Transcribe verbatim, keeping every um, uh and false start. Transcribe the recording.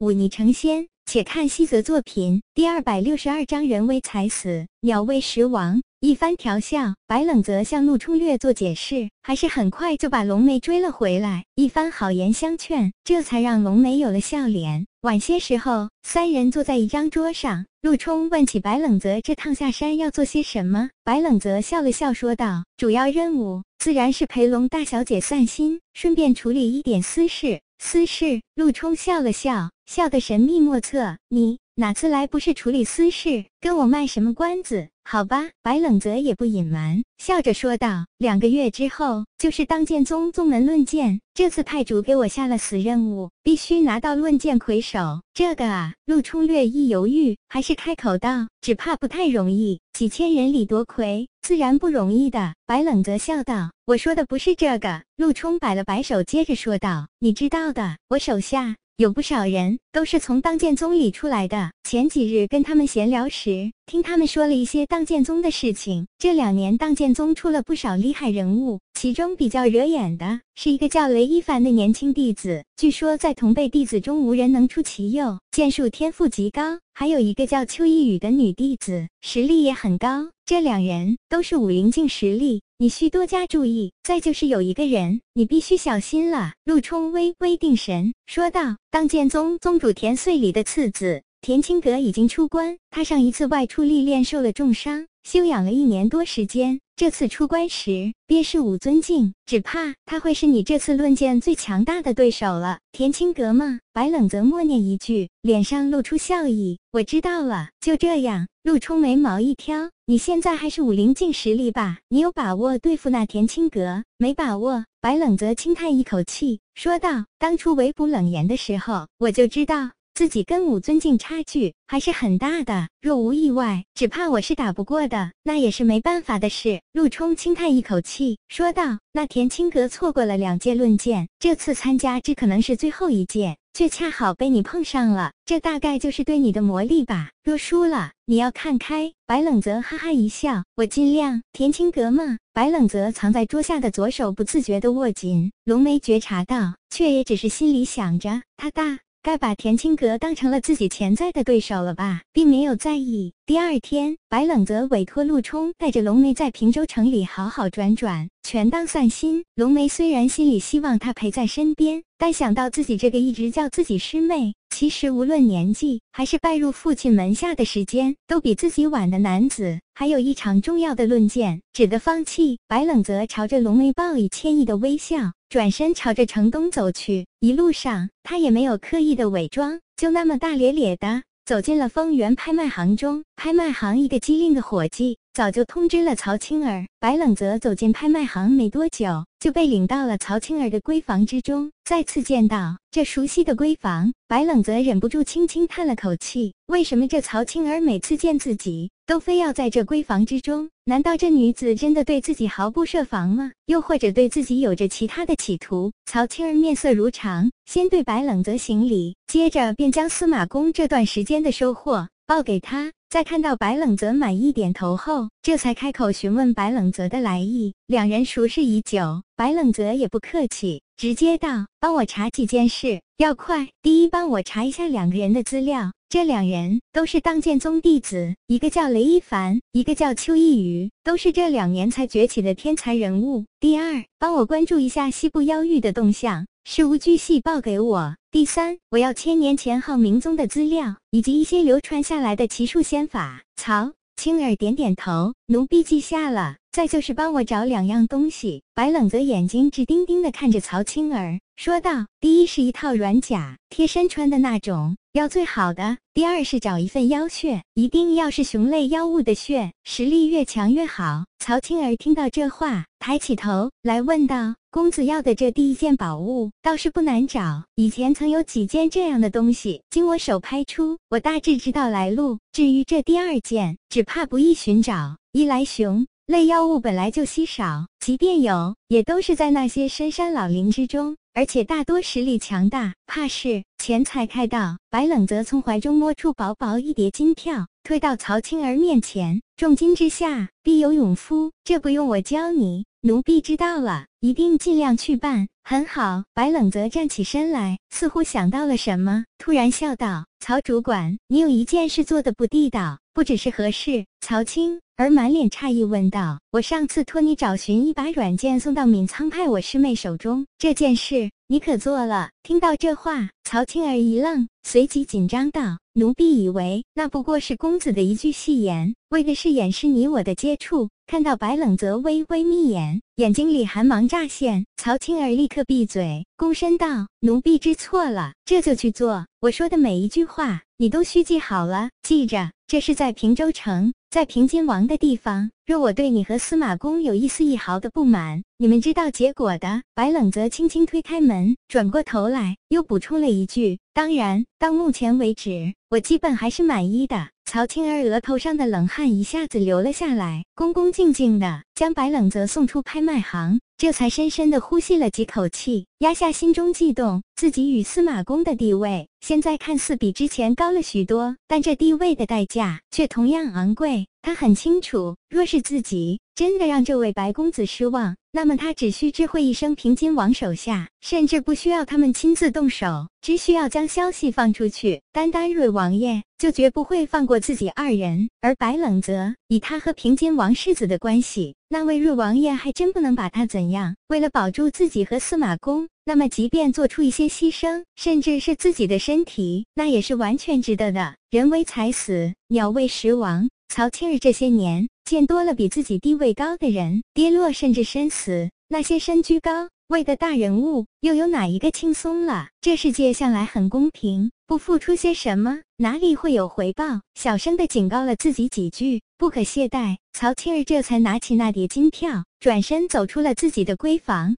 忤逆成仙。且看西泽作品第二百六十二章人为财死，鸟为食亡。一番调笑，白冷则向陆冲略做解释，还是很快就把龙梅追了回来。一番好言相劝，这才让龙梅有了笑脸。晚些时候，三人坐在一张桌上，陆冲问起白冷则这趟下山要做些什么，白冷则笑了笑说道：“主要任务自然是陪龙大小姐散心，顺便处理一点私事。”私事，陆冲笑了笑，笑得神秘莫测。你哪次来不是处理私事，跟我卖什么关子？好吧，白冷则也不隐瞒，笑着说道：“两个月之后，就是当剑宗宗门论剑，这次派主给我下了死任务，必须拿到论剑魁首。”这个啊，陆冲略一犹豫，还是开口道：“只怕不太容易，几千人里夺魁，自然不容易的。”白冷则笑道：“我说的不是这个。”陆冲摆了摆手，接着说道：“你知道的，我手下有不少人都是从当剑宗里出来的。前几日跟他们闲聊时，听他们说了一些当剑宗的事情。这两年当剑宗出了不少厉害人物，其中比较惹眼的是一个叫雷一凡的年轻弟子，据说在同辈弟子中无人能出其右，剑术天赋极高。还有一个叫邱一雨的女弟子，实力也很高。这两人都是武灵境实力，你需多加注意。再就是有一个人，你必须小心了。”陆冲微微定神，说道：“当剑宗宗主田穗里的次子田青阁已经出关，他上一次外出历练受了重伤，休养了一年多时间。这次出关时，便是武尊境，只怕他会是你这次论剑最强大的对手了。田青阁嘛。”白冷则默念一句，脸上露出笑意：“我知道了。”就这样，陆冲眉毛一挑：“你现在还是武灵境实力吧，你有把握对付那田青阁？”“没把握。”白冷则轻叹一口气，说道：“当初围捕冷言的时候，我就知道自己跟武尊境差距还是很大的，若无意外，只怕我是打不过的，那也是没办法的事。”陆冲轻叹一口气，说道：“那田青阁错过了两届论剑，这次参加只可能是最后一届，却恰好被你碰上了，这大概就是对你的磨砺吧。若输了，你要看开。”白冷则哈哈一笑：“我尽量。”田青阁嘛。白冷则藏在桌下的左手不自觉地握紧，龙梅觉察到，却也只是心里想着，他大该把田青阁当成了自己潜在的对手了吧，并没有在意。第二天，白冷则委托陆冲带着龙梅在平州城里好好转转，全当散心。龙梅虽然心里希望他陪在身边，但想到自己这个一直叫自己师妹，其实无论年纪还是拜入父亲门下的时间都比自己晚的男子，还有一场重要的论剑，只得放弃。白冷则朝着龙梅报以歉意的微笑，转身朝着城东走去。一路上他也没有刻意的伪装，就那么大咧咧的走进了丰源拍卖行中。拍卖行一个机灵的伙计早就通知了曹青儿。白冷则走进拍卖行没多久，就被领到了曹青儿的闺房之中。再次见到这熟悉的闺房，白冷则忍不住轻轻叹了口气，为什么这曹青儿每次见自己都非要在这闺房之中？难道这女子真的对自己毫不设防吗？又或者对自己有着其他的企图？曹青儿面色如常，先对白冷则行礼，接着便将司马公这段时间的收获报给他。在看到白冷则满意点头后，这才开口询问白冷则的来意。两人熟识已久，白冷则也不客气，直接道：“帮我查几件事，要快。第一，帮我查一下两个人的资料。这两人都是当剑宗弟子，一个叫雷一凡，一个叫邱一宇，都是这两年才崛起的天才人物。第二，帮我关注一下西部妖域的动向，事无巨细报给我。第三，我要千年前浩明宗的资料，以及一些流传下来的奇术仙法。”曹青儿点点头：“奴婢记下了。再就是帮我找两样东西。”白冷则眼睛直盯盯地看着曹青儿，说道：“第一是一套软甲，贴身穿的那种，要最好的。第二是找一份妖血，一定要是熊类妖物的血，实力越强越好。”曹青儿听到这话，抬起头来问道：“公子要的这第一件宝物倒是不难找，以前曾有几件这样的东西，经我手拍出，我大致知道来路。至于这第二件，只怕不易寻找。一来熊类妖物本来就稀少，即便有，也都是在那些深山老林之中，而且大多实力强大，怕是钱财开道。”白冷则从怀中摸出薄薄一叠金票，推到曹青儿面前：“重金之下，必有勇夫，这不用我教你。”奴婢知道了，一定尽量去办。很好。白冷则站起身来，似乎想到了什么，突然笑道：“曹主管，你有一件事做得不地道，不只是何事？”曹青儿满脸诧异问道：“我上次托你找寻一把软剑送到闵仓派我师妹手中，这件事你可做了？”听到这话，曹青儿一愣，随即紧张道：“奴婢以为那不过是公子的一句戏言，为的是掩饰你我的接触。”看到白冷则微微眯眼，眼睛里寒芒乍现，曹青儿立刻闭嘴，躬身道：“奴婢知错了，这就去做。我说的每一句话，你都须记好了。记着，这是在平州城，在平津王的地方。若我对你和司马公有一丝一毫的不满，你们知道结果的。”白冷则轻轻推开门，转过头来，又补充了一句：“当然，到目前为止，我基本还是满意的。”曹青儿额头上的冷汗一下子流了下来，恭恭敬敬的将白冷则送出拍卖行，这才深深的呼吸了几口气，压下心中悸动。自己与司马公的地位，现在看似比之前高了许多，但这地位的代价却同样昂贵。他很清楚，若是自己真的让这位白公子失望，那么他只需知会一声平津王手下，甚至不需要他们亲自动手，只需要将消息放出去，单单瑞王爷就绝不会放过自己二人。而白冷则以他和平津王世子的关系，那位瑞王爷还真不能把他怎样。为了保住自己和司马公，那么即便做出一些牺牲，甚至是自己的身体，那也是完全值得的。人为财死，鸟为食亡。曹青儿这些年见多了比自己地位高的人跌落甚至身死，那些身居高位的大人物又有哪一个轻松了？这世界向来很公平，不付出些什么，哪里会有回报？小声的警告了自己几句，不可懈怠。曹青儿这才拿起那叠金票，转身走出了自己的闺房。